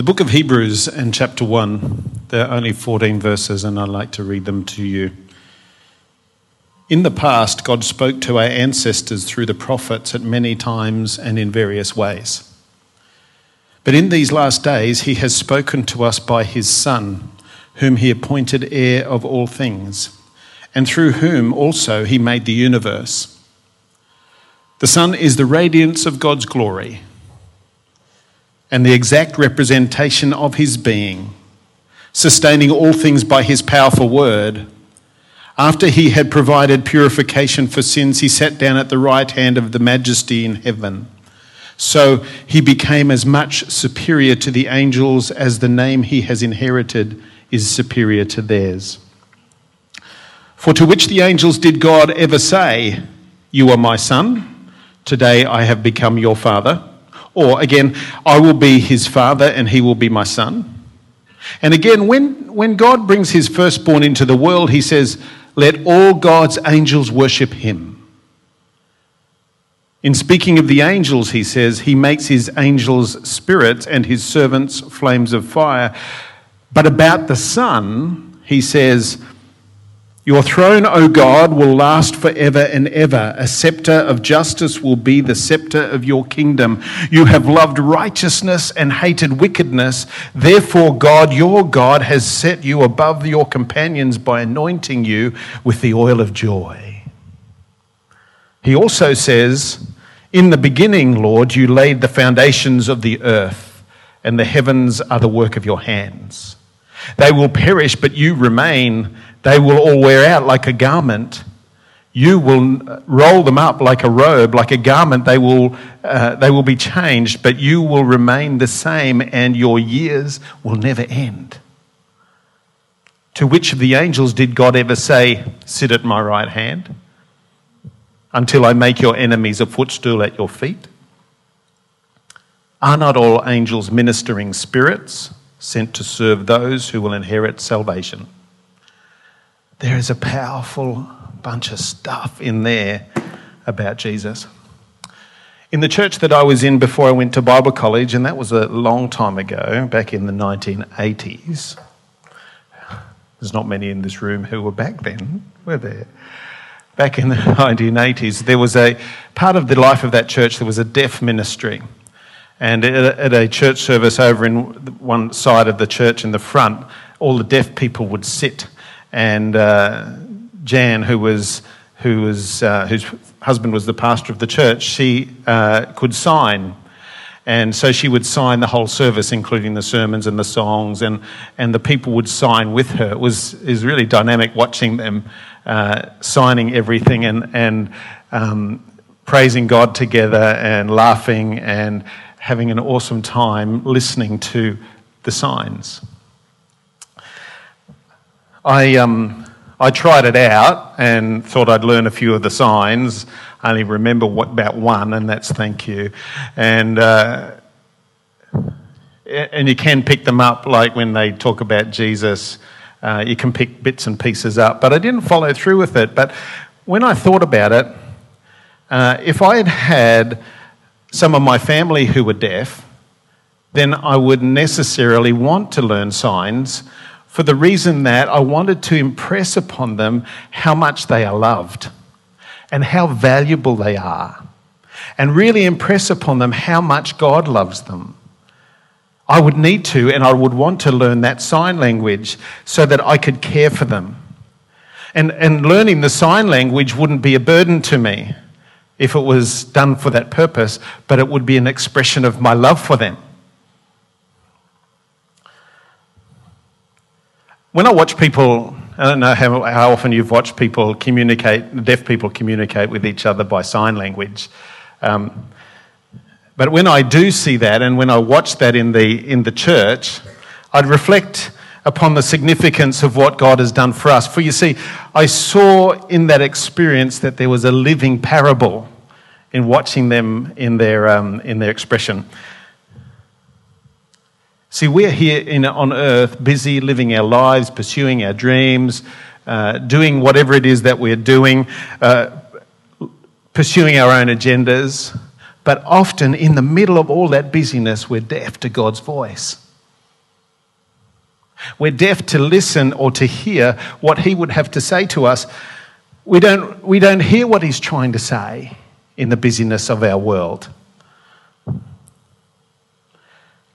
The book of Hebrews and chapter 1, there are only 14 verses, and I'd like to read them to you. In the past, God spoke to our ancestors through the prophets at many times and in various ways. But in these last days, he has spoken to us by his Son, whom he appointed heir of all things, and through whom also he made the universe. The Son is the radiance of God's glory and the exact representation of his being, sustaining all things by his powerful word. After he had provided purification for sins, he sat down at the right hand of the Majesty in heaven. So he became as much superior to the angels as the name he has inherited is superior to theirs. For to which the angels did God ever say, "You are my son, today I have become your father"? Or again, "I will be his father and he will be my son"? And again, when God brings his firstborn into the world, he says, "Let all God's angels worship him." In speaking of the angels, he says, "He makes his angels spirits and his servants flames of fire." But about the Son, he says, "Your throne, O God, will last forever and ever. A scepter of justice will be the scepter of your kingdom. You have loved righteousness and hated wickedness. Therefore, God, your God, has set you above your companions by anointing you with the oil of joy." He also says, "In the beginning, Lord, you laid the foundations of the earth, and the heavens are the work of your hands. They will perish, but you remain. They will all wear out like a garment. You will roll them up like a robe, like a garment. They will be changed, but you will remain the same, and your years will never end." To which of the angels did God ever say, "Sit at my right hand until I make your enemies a footstool at your feet"? Are not all angels ministering spirits sent to serve those who will inherit salvation? There is a powerful bunch of stuff in there about Jesus. In the church that I was in before I went to Bible college, and that was a long time ago, back in the 1980s, there's not many in this room who were back then, were there? Back in the 1980s, there was a part of the life of that church, there was a deaf ministry. And at a church service over in one side of the church in the front, all the deaf people would sit. And Jan, whose husband was the pastor of the church, she could sign, and so she would sign the whole service, including the sermons and the songs, and the people would sign with her. It was really dynamic watching them signing everything and praising God together and laughing and having an awesome time listening to the signs. I tried it out and thought I'd learn a few of the signs. I only remember about one, and that's "thank you." And you can pick them up, like when they talk about Jesus, you can pick bits and pieces up. But I didn't follow through with it. But when I thought about it, if I had had some of my family who were deaf, then I wouldn't necessarily want to learn signs, for the reason that I wanted to impress upon them how much they are loved and how valuable they are, and really impress upon them how much God loves them. I would need to, and I would want to learn that sign language so that I could care for them. And learning the sign language wouldn't be a burden to me if it was done for that purpose, but it would be an expression of my love for them. When I watch people, I don't know how often you've watched people communicate, deaf people communicate with each other by sign language. But when I do see that, and when I watch that in the church, I'd reflect upon the significance of what God has done for us. For you see, I saw in that experience that there was a living parable in watching them in their expression. See, we're here on earth, busy living our lives, pursuing our dreams, doing whatever it is that we're doing, pursuing our own agendas. But often in the middle of all that busyness, we're deaf to God's voice. We're deaf to listen or to hear what he would have to say to us. We don't hear what he's trying to say in the busyness of our world.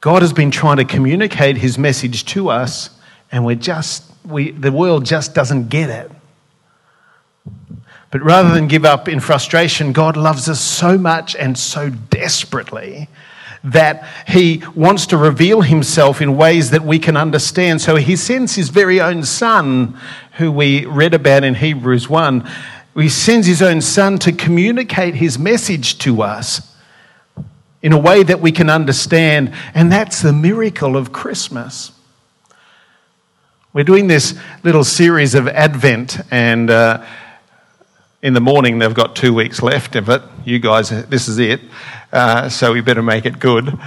God has been trying to communicate his message to us, and the world just doesn't get it. But rather than give up in frustration, God loves us so much and so desperately that he wants to reveal himself in ways that we can understand. So he sends his very own son, who we read about in Hebrews 1. He sends his own son to communicate his message to us in a way that we can understand. And that's the miracle of Christmas. We're doing this little series of Advent, and in the morning, they've got 2 weeks left of it. You guys, this is it, so we better make it good.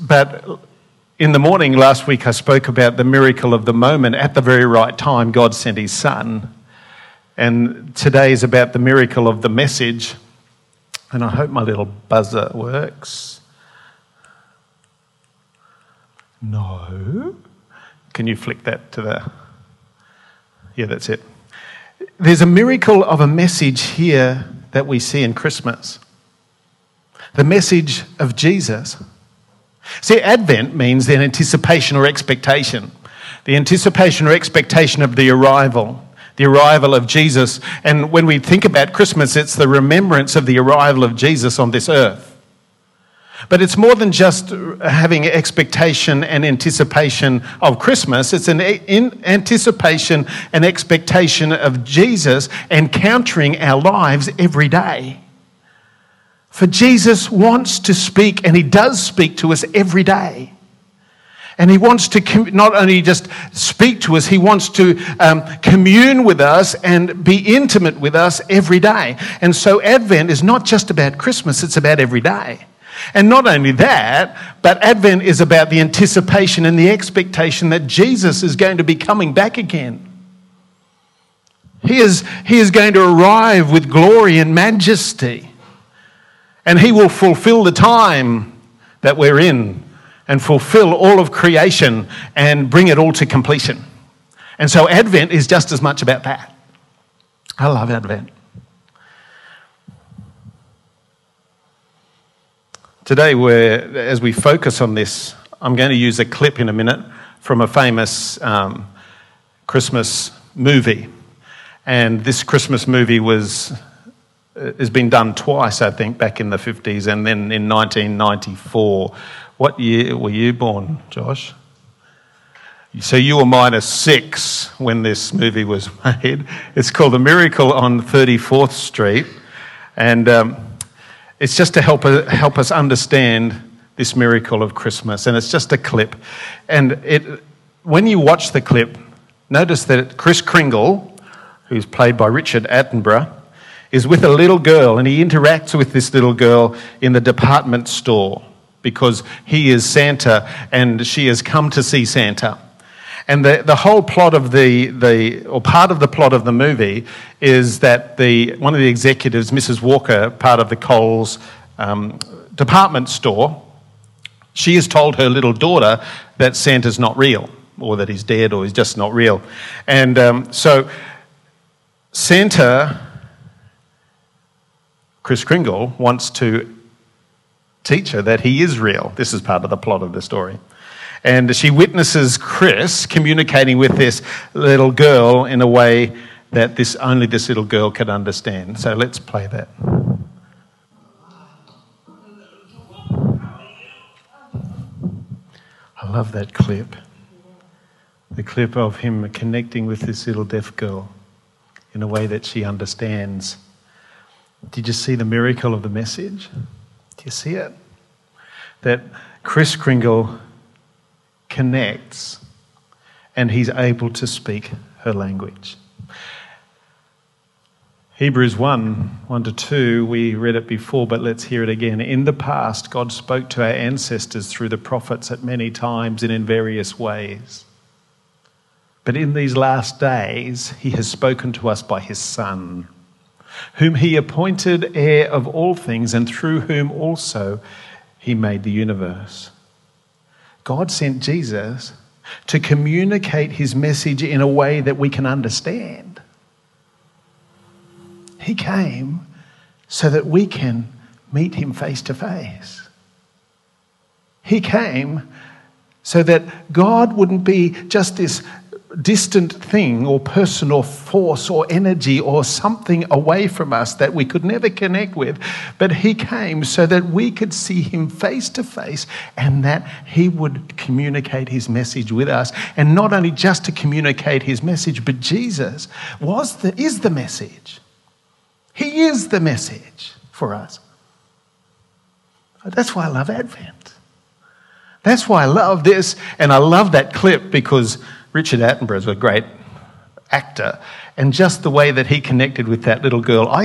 But in the morning last week, I spoke about the miracle of the moment. At the very right time, God sent his son. And today is about the miracle of the message. And I hope my little buzzer works. No. Can you flick that to the... Yeah, that's it. There's a miracle of a message here that we see in Christmas. The message of Jesus. See, Advent means the anticipation or expectation. The anticipation or expectation of the arrival of Jesus. And when we think about Christmas, it's the remembrance of the arrival of Jesus on this earth. But it's more than just having expectation and anticipation of Christmas. It's an anticipation and expectation of Jesus encountering our lives every day. For Jesus wants to speak, and he does speak to us every day. And he wants to not only just speak to us, he wants to commune with us and be intimate with us every day. And so Advent is not just about Christmas, it's about every day. And not only that, but Advent is about the anticipation and the expectation that Jesus is going to be coming back again. He is going to arrive with glory and majesty. And he will fulfill the time that we're in and fulfill all of creation and bring it all to completion. And so Advent is just as much about that. I love Advent. Today, as we focus on this, I'm going to use a clip in a minute from a famous Christmas movie. And this Christmas movie has been done twice, I think, back in the 50s and then in 1994. What year were you born, Josh? So you were -6 when this movie was made. It's called The Miracle on 34th Street. And... it's just to help us understand this miracle of Christmas. And it's just a clip. And when you watch the clip, notice that Kris Kringle, who's played by Richard Attenborough, is with a little girl, and he interacts with this little girl in the department store because he is Santa and she has come to see Santa. And the whole plot of part of the plot of the movie is that one of the executives, Mrs. Walker, part of the Coles department store, she has told her little daughter that Santa's not real, or that he's dead, or he's just not real. And so Santa, Kris Kringle, wants to teach her that he is real. This is part of the plot of the story. And she witnesses Kris communicating with this little girl in a way that only this little girl can understand. So let's play that. I love that clip. The clip of him connecting with this little deaf girl in a way that she understands. Did you see the miracle of the message? Do you see it? That Kris Kringle connects, and he's able to speak her language. Hebrews 1:1-2, we read it before, but let's hear it again. In the past, God spoke to our ancestors through the prophets at many times and in various ways. But in these last days, he has spoken to us by his Son, whom he appointed heir of all things, and through whom also he made the universe. God sent Jesus to communicate his message in a way that we can understand. He came so that we can meet him face to face. He came so that God wouldn't be just this distant thing or person or force or energy or something away from us that we could never connect with, but he came so that we could see him face to face and that he would communicate his message with us. And not only just to communicate his message, but Jesus is the message. He is the message for us. That's why I love Advent. That's why I love this, and I love that clip, because Richard Attenborough is a great actor, and just the way that he connected with that little girl, I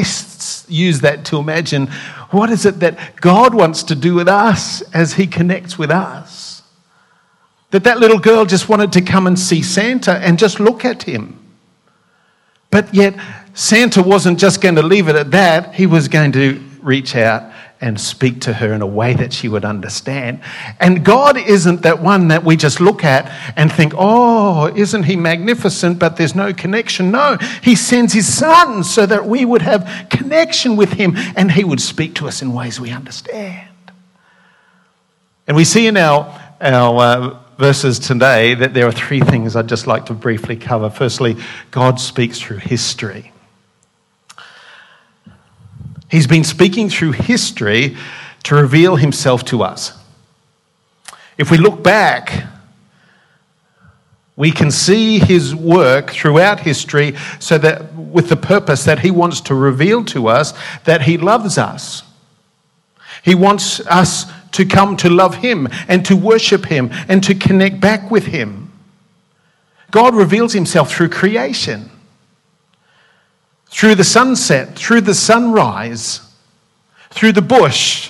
use that to imagine what is it that God wants to do with us as he connects with us. That little girl just wanted to come and see Santa and just look at him. But yet Santa wasn't just going to leave it at that. He was going to reach out and speak to her in a way that she would understand. And God isn't that one that we just look at and think, oh, isn't he magnificent, but there's no connection. No, he sends his son so that we would have connection with him and he would speak to us in ways we understand. And we see in our verses today that there are three things I'd just like to briefly cover. Firstly, God speaks through history. He's been speaking through history to reveal himself to us. If we look back, we can see his work throughout history, so that with the purpose that he wants to reveal to us that he loves us. He wants us to come to love him and to worship him and to connect back with him. God reveals himself through creation, through the sunset, through the sunrise, through the bush,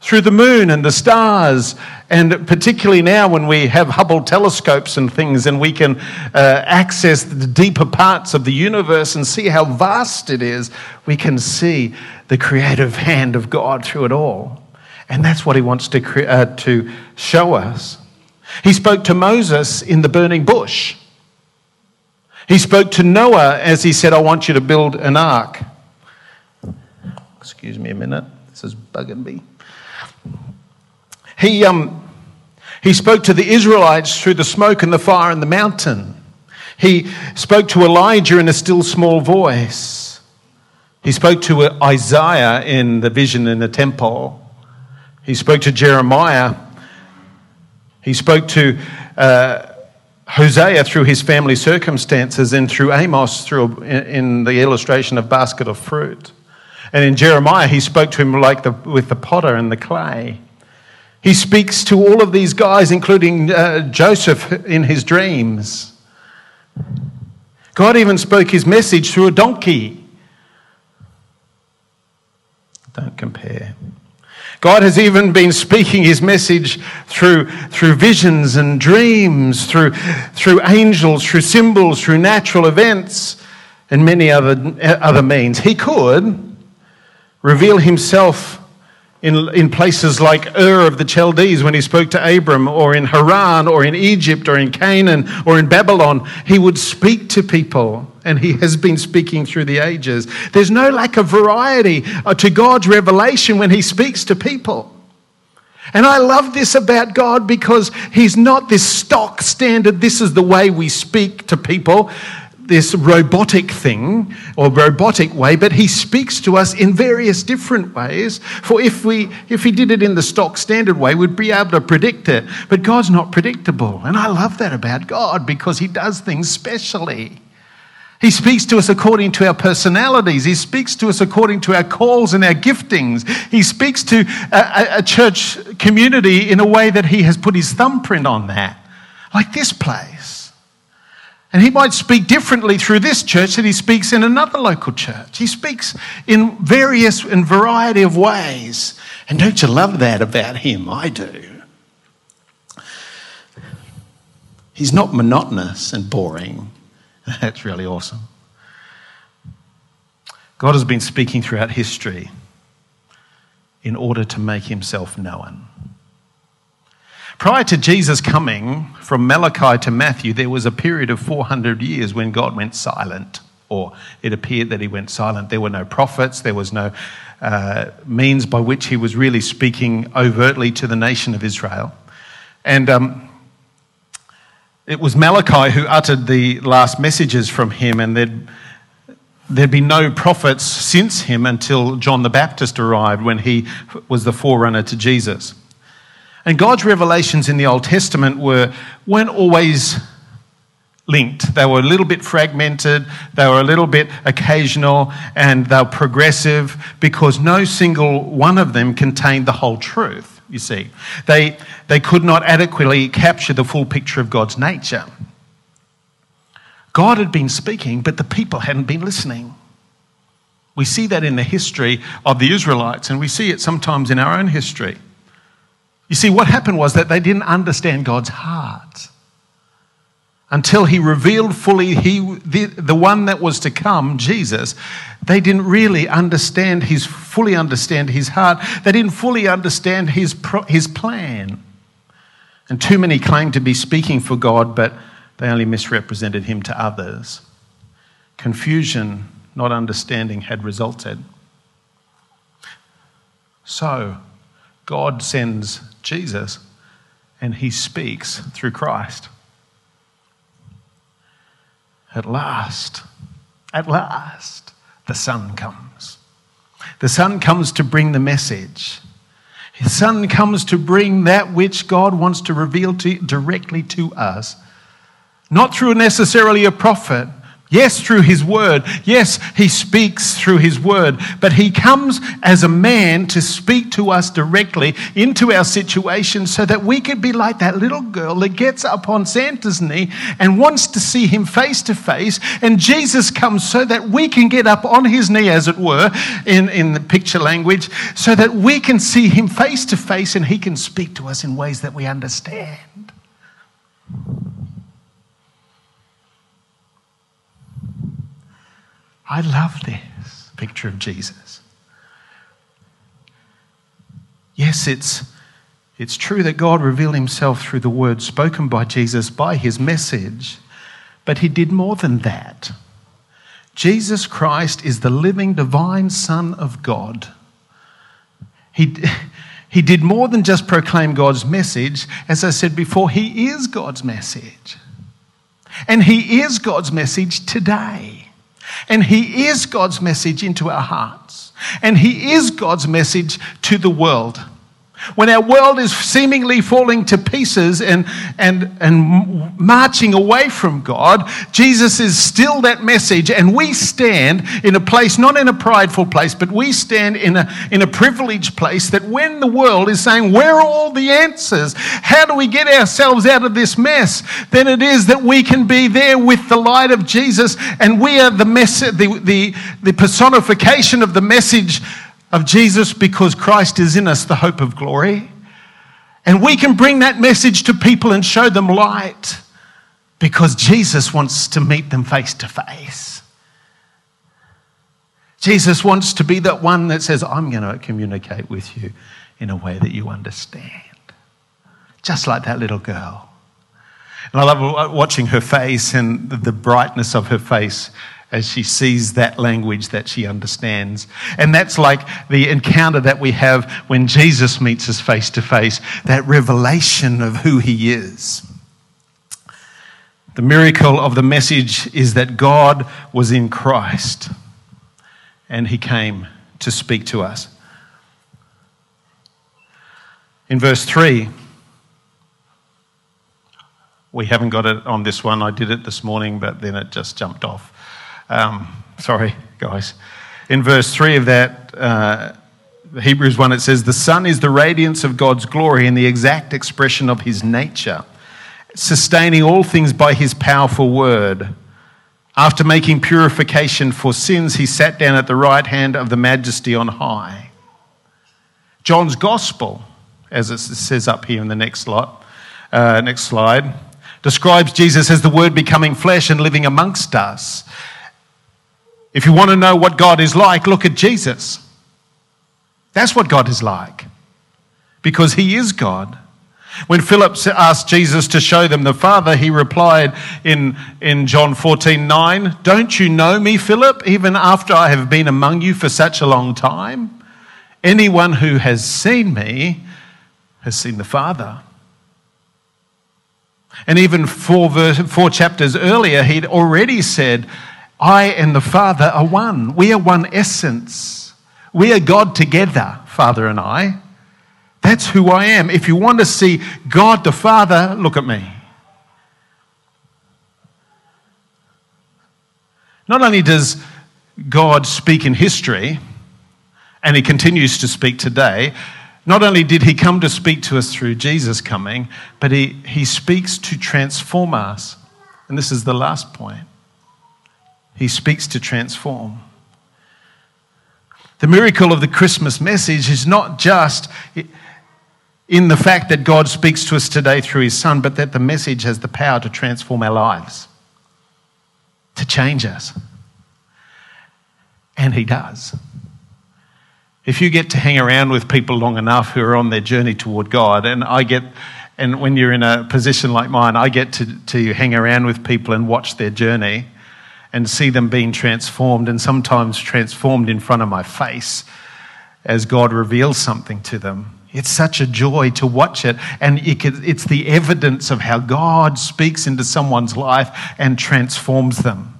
through the moon and the stars, and particularly now when we have Hubble telescopes and things, and we can access the deeper parts of the universe and see how vast it is, we can see the creative hand of God through it all. And that's what he wants to show us. He spoke to Moses in the burning bush. He spoke to Noah as he said, I want you to build an ark. Excuse me a minute. This is bugging me. He spoke to the Israelites through the smoke and the fire and the mountain. He spoke to Elijah in a still small voice. He spoke to Isaiah in the vision in the temple. He spoke to Jeremiah. He spoke to Hosea through his family circumstances, and through Amos in the illustration of basket of fruit. And in Jeremiah, he spoke to him with the potter and the clay. He speaks to all of these guys, including Joseph in his dreams. God even spoke his message through a donkey. Don't compare. God has even been speaking his message through visions and dreams, through angels, through symbols, through natural events, and many other means. He could reveal himself in places like Ur of the Chaldees when he spoke to Abram, or in Haran, or in Egypt, or in Canaan, or in Babylon. He would speak to people, and he has been speaking through the ages. There's no lack of variety to God's revelation when he speaks to people. And I love this about God, because he's not this stock standard, this is the way we speak to people, this robotic thing or robotic way, but he speaks to us in various different ways. For if he did it in the stock standard way, we'd be able to predict it. But God's not predictable. And I love that about God, because he does things specially. He speaks to us according to our personalities. He speaks to us according to our calls and our giftings. He speaks to a church community in a way that he has put his thumbprint on that. Like this place. And he might speak differently through this church than he speaks in another local church. He speaks in various and variety of ways. And don't you love that about him? I do. He's not monotonous and boring. That's really awesome. God has been speaking throughout history in order to make himself known. Prior to Jesus coming from Malachi to Matthew, there was a period of 400 years when God went silent, or it appeared that he went silent. There were no prophets. There was no means by which he was really speaking overtly to the nation of Israel. And it was Malachi who uttered the last messages from him, and there'd be no prophets since him until John the Baptist arrived, when he was the forerunner to Jesus. And God's revelations in the Old Testament weren't always linked. They were a little bit fragmented, they were a little bit occasional, and they were progressive, because no single one of them contained the whole truth, you see. They could not adequately capture the full picture of God's nature. God had been speaking, but the people hadn't been listening. We see that in the history of the Israelites, and we see it sometimes in our own history. You see, what happened was that they didn't understand God's heart until he revealed fully the one that was to come, Jesus. They didn't really fully understand his heart. They didn't fully understand his plan. And too many claimed to be speaking for God, but they only misrepresented him to others. Confusion, not understanding, had resulted. So God sends Jesus, and he speaks through Christ. At last, the Son comes. The Son comes to bring the message. His Son comes to bring that which God wants to reveal directly to us, not through necessarily a prophet. Yes, through his word. Yes, he speaks through his word. But he comes as a man to speak to us directly into our situation, so that we could be like that little girl that gets up on Santa's knee and wants to see him face to face. And Jesus comes so that we can get up on his knee, as it were, in the picture language, so that we can see him face to face and he can speak to us in ways that we understand. I love this picture of Jesus. Yes, it's true that God revealed himself through the word spoken by Jesus, by his message, but he did more than that. Jesus Christ is the living, divine Son of God. He did more than just proclaim God's message. As I said before, he is God's message. And he is God's message today. And he is God's message into our hearts. And he is God's message to the world. When our world is seemingly falling to pieces and marching away from God, Jesus is still that message. And we stand in a place, not in a prideful place, but we stand in a privileged place, that when the world is saying, where are all the answers? How do we get ourselves out of this mess? Then it is that we can be there with the light of Jesus, and we are the personification of the message of Jesus, because Christ is in us, the hope of glory. And we can bring that message to people and show them light, because Jesus wants to meet them face to face. Jesus wants to be that one that says, I'm going to communicate with you in a way that you understand. Just like that little girl. And I love watching her face and the brightness of her face as she sees that language that she understands. And that's like the encounter that we have when Jesus meets us face to face, that revelation of who he is. The miracle of the message is that God was in Christ, and he came to speak to us. In verse 3, we haven't got it on this one. I did it this morning, but then it just jumped off. Sorry, guys. In verse 3 of that, Hebrews 1, it says, the Son is the radiance of God's glory and the exact expression of his nature, sustaining all things by his powerful word. After making purification for sins, he sat down at the right hand of the Majesty on high. John's Gospel, as it says up here in the next slide, describes Jesus as the Word becoming flesh and living amongst us. If you want to know what God is like, look at Jesus. That's what God is like, because he is God. When Philip asked Jesus to show them the Father, he replied in John 14:9, "Don't you know me, Philip, even after I have been among you for such a long time? Anyone who has seen me has seen the Father." And even four chapters earlier, he'd already said, "I and the Father are one. We are one essence. We are God together, Father and I. That's who I am. If you want to see God the Father, look at me." Not only does God speak in history, and he continues to speak today, not only did he come to speak to us through Jesus coming, but he speaks to transform us. And this is the last point. He speaks to transform. The miracle of the Christmas message is not just in the fact that God speaks to us today through his Son, but that the message has the power to transform our lives, to change us. And he does. If you get to hang around with people long enough who are on their journey toward God, and when you're in a position like mine, I get to hang around with people and watch their journey and see them being transformed, and sometimes transformed in front of my face as God reveals something to them. It's such a joy to watch it, and it's the evidence of how God speaks into someone's life and transforms them.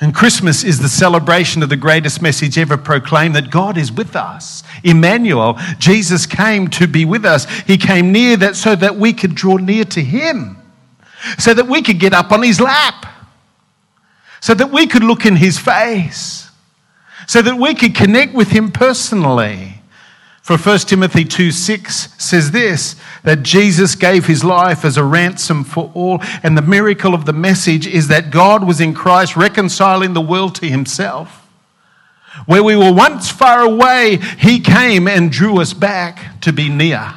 And Christmas is the celebration of the greatest message ever proclaimed, that God is with us. Emmanuel, Jesus came to be with us. He came near that so that we could draw near to him, so that we could get up on his lap, so that we could look in his face, so that we could connect with him personally. For 1 Timothy 2:6 says this, that Jesus gave his life as a ransom for all, and the miracle of the message is that God was in Christ reconciling the world to himself. Where we were once far away, he came and drew us back to be near.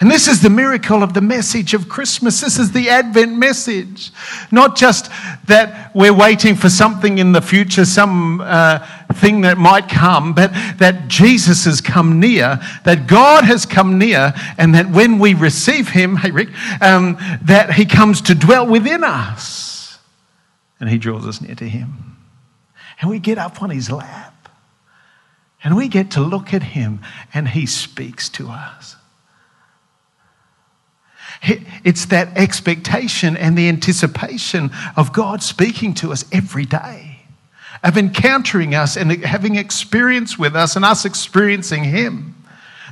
And this is the miracle of the message of Christmas. This is the Advent message. Not just that we're waiting for something in the future, some thing that might come, but that Jesus has come near, that God has come near, and that when we receive him, hey Rick, that he comes to dwell within us. And he draws us near to him. And we get up on his lap. And we get to look at him, and he speaks to us. It's that expectation and the anticipation of God speaking to us every day, of encountering us and having experience with us and us experiencing him.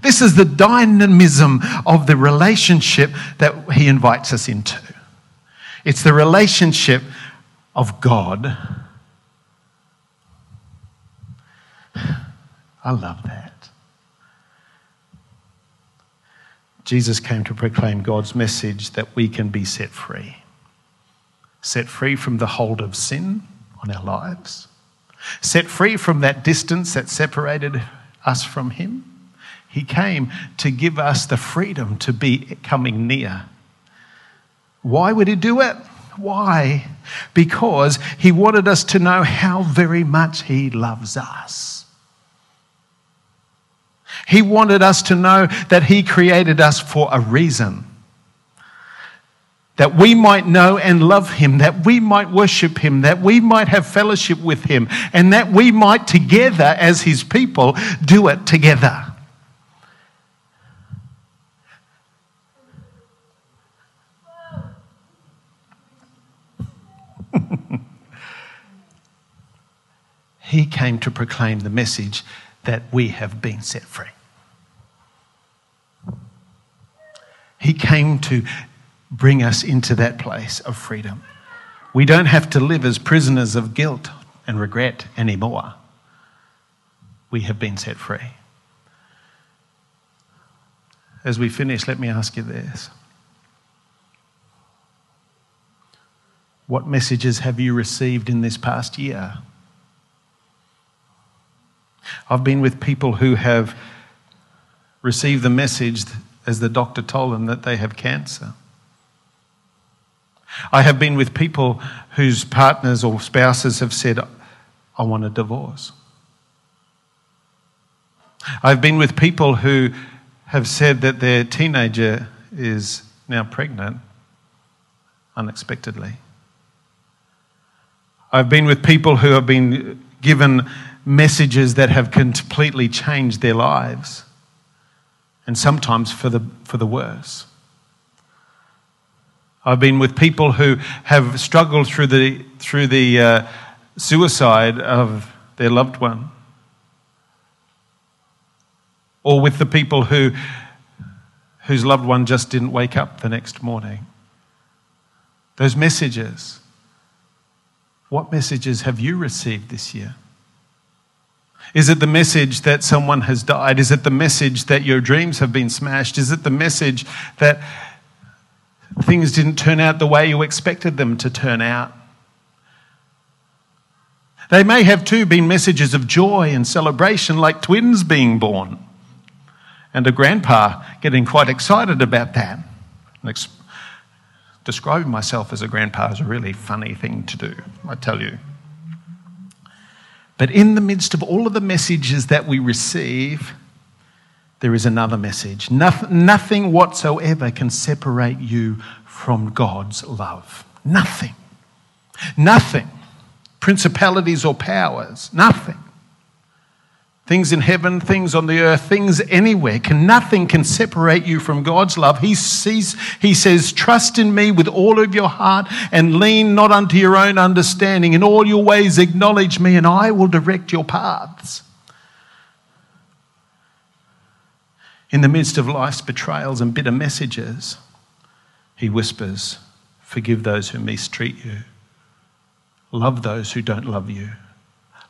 This is the dynamism of the relationship that he invites us into. It's the relationship of God. I love that. Jesus came to proclaim God's message that we can be set free from the hold of sin on our lives, set free from that distance that separated us from him. He came to give us the freedom to be coming near. Why would he do it? Why? Because he wanted us to know how very much he loves us. He wanted us to know that he created us for a reason, that we might know and love him, that we might worship him, that we might have fellowship with him, and that we might together as his people do it together. He came to proclaim the message that we have been set free. He came to bring us into that place of freedom. We don't have to live as prisoners of guilt and regret anymore. We have been set free. As we finish, let me ask you this. What messages have you received in this past year? I've been with people who have received the message as the doctor told them that they have cancer. I have been with people whose partners or spouses have said, "I want a divorce." I've been with people who have said that their teenager is now pregnant unexpectedly. I've been with people who have been given messages that have completely changed their lives, and sometimes for the worse. I've been with people who have struggled through the suicide of their loved one, or with the people whose loved one just didn't wake up the next morning. Those messages. What messages have you received this year? Is it the message that someone has died? Is it the message that your dreams have been smashed? Is it the message that things didn't turn out the way you expected them to turn out? They may have too been messages of joy and celebration, like twins being born, and a grandpa getting quite excited about that. Describing myself as a grandpa is a really funny thing to do, I tell you. But in the midst of all of the messages that we receive, there is another message. Nothing whatsoever can separate you from God's love. Nothing. Nothing. Principalities or powers. Nothing. Things in heaven, things on the earth, things anywhere. Nothing can separate you from God's love. He says, trust in me with all of your heart and lean not unto your own understanding. In all your ways acknowledge me and I will direct your paths. In the midst of life's betrayals and bitter messages, he whispers, forgive those who mistreat you. Love those who don't love you.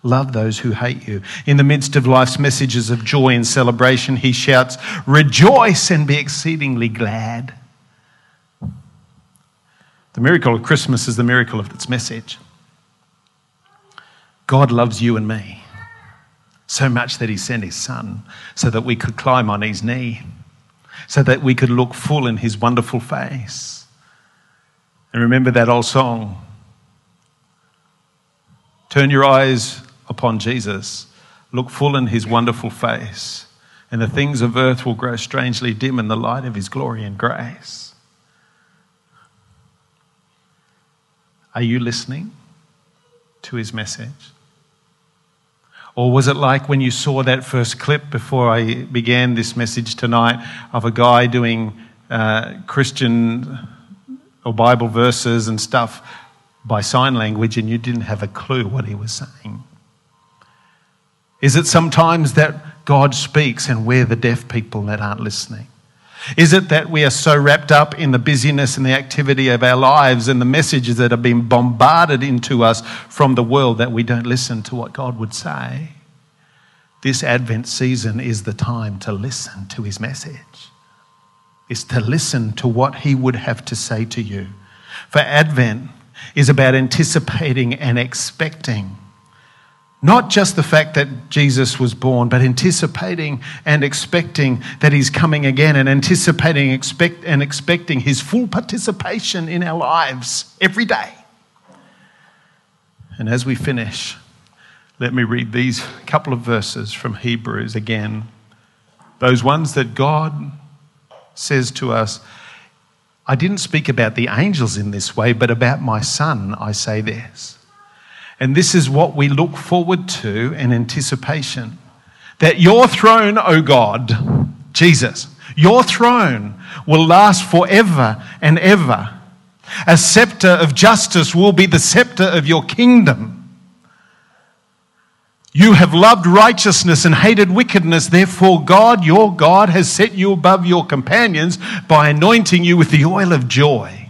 Love those who hate you. In the midst of life's messages of joy and celebration, he shouts, rejoice and be exceedingly glad. The miracle of Christmas is the miracle of its message. God loves you and me so much that he sent his son so that we could climb on his knee, so that we could look full in his wonderful face. And remember that old song, turn your eyes upon Jesus, look full in his wonderful face, and the things of earth will grow strangely dim in the light of his glory and grace. Are you listening to his message? Or was it like when you saw that first clip before I began this message tonight of a guy doing Christian or Bible verses and stuff by sign language and you didn't have a clue what he was saying? Is it sometimes that God speaks and we're the deaf people that aren't listening? Is it that we are so wrapped up in the busyness and the activity of our lives and the messages that are being bombarded into us from the world that we don't listen to what God would say? This Advent season is the time to listen to his message. It's to listen to what he would have to say to you. For Advent is about anticipating and expecting. Not just the fact that Jesus was born, but anticipating and expecting that he's coming again, and anticipating and expecting his full participation in our lives every day. And as we finish, let me read these couple of verses from Hebrews again. Those ones that God says to us, I didn't speak about the angels in this way, but about my son I say this. And this is what we look forward to in anticipation. That your throne, O God, Jesus, your throne will last forever and ever. A scepter of justice will be the scepter of your kingdom. You have loved righteousness and hated wickedness. Therefore, God, your God, has set you above your companions by anointing you with the oil of joy.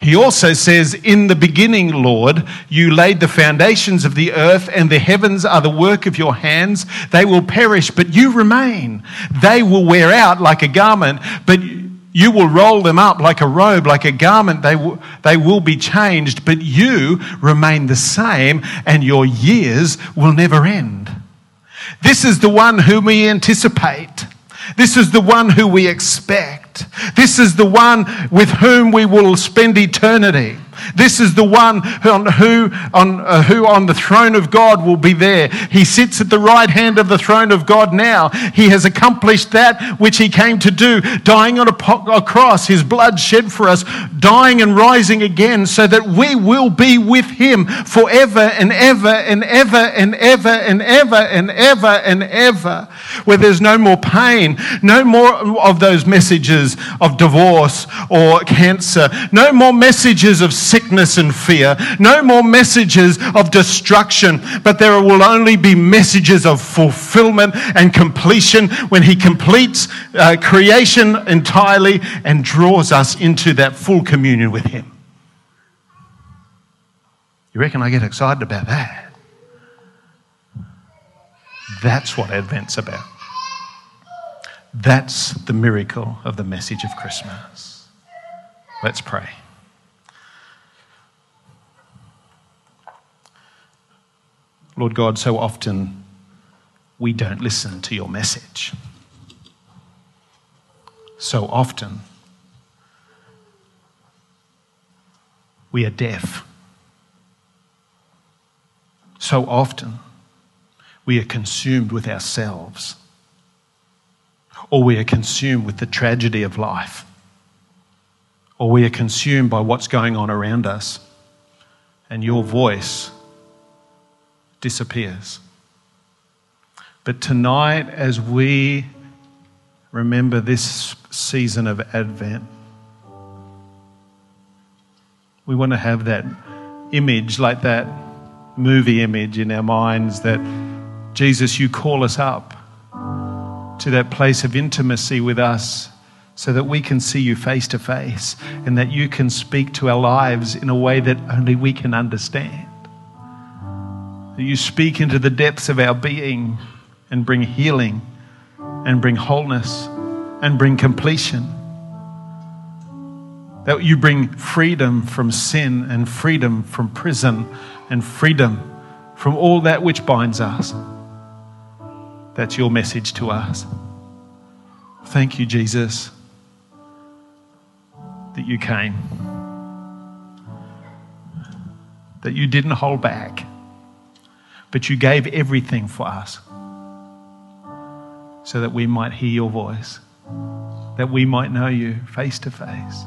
He also says, in the beginning, Lord, you laid the foundations of the earth, and the heavens are the work of your hands. They will perish, but you remain. They will wear out like a garment, but you will roll them up like a robe, like a garment. They will be changed, but you remain the same, and your years will never end. This is the one whom we anticipate. This is the one who we expect. This is the one with whom we will spend eternity. This is the one who on the throne of God will be there. He sits at the right hand of the throne of God now. He has accomplished that which he came to do, dying on a cross, his blood shed for us, dying and rising again so that we will be with him forever and ever and ever and ever and ever and ever and ever, where there's no more pain, no more of those messages of divorce or cancer, no more messages of sickness and fear, no more messages of destruction, but there will only be messages of fulfillment and completion when he completes creation entirely and draws us into that full communion with him. You reckon I get excited about that? That's what Advent's about. That's the miracle of the message of Christmas. Let's pray. Lord God, so often we don't listen to your message. So often we are deaf. So often we are consumed with ourselves, or we are consumed with the tragedy of life, or we are consumed by what's going on around us, and your voice disappears. But tonight, as we remember this season of Advent, we want to have that image, like that movie image in our minds, that Jesus, you call us up to that place of intimacy with us so that we can see you face to face and that you can speak to our lives in a way that only we can understand. That you speak into the depths of our being and bring healing and bring wholeness and bring completion. That you bring freedom from sin and freedom from prison and freedom from all that which binds us. That's your message to us. Thank you, Jesus, that you came, that you didn't hold back, but you gave everything for us so that we might hear your voice, that we might know you face to face.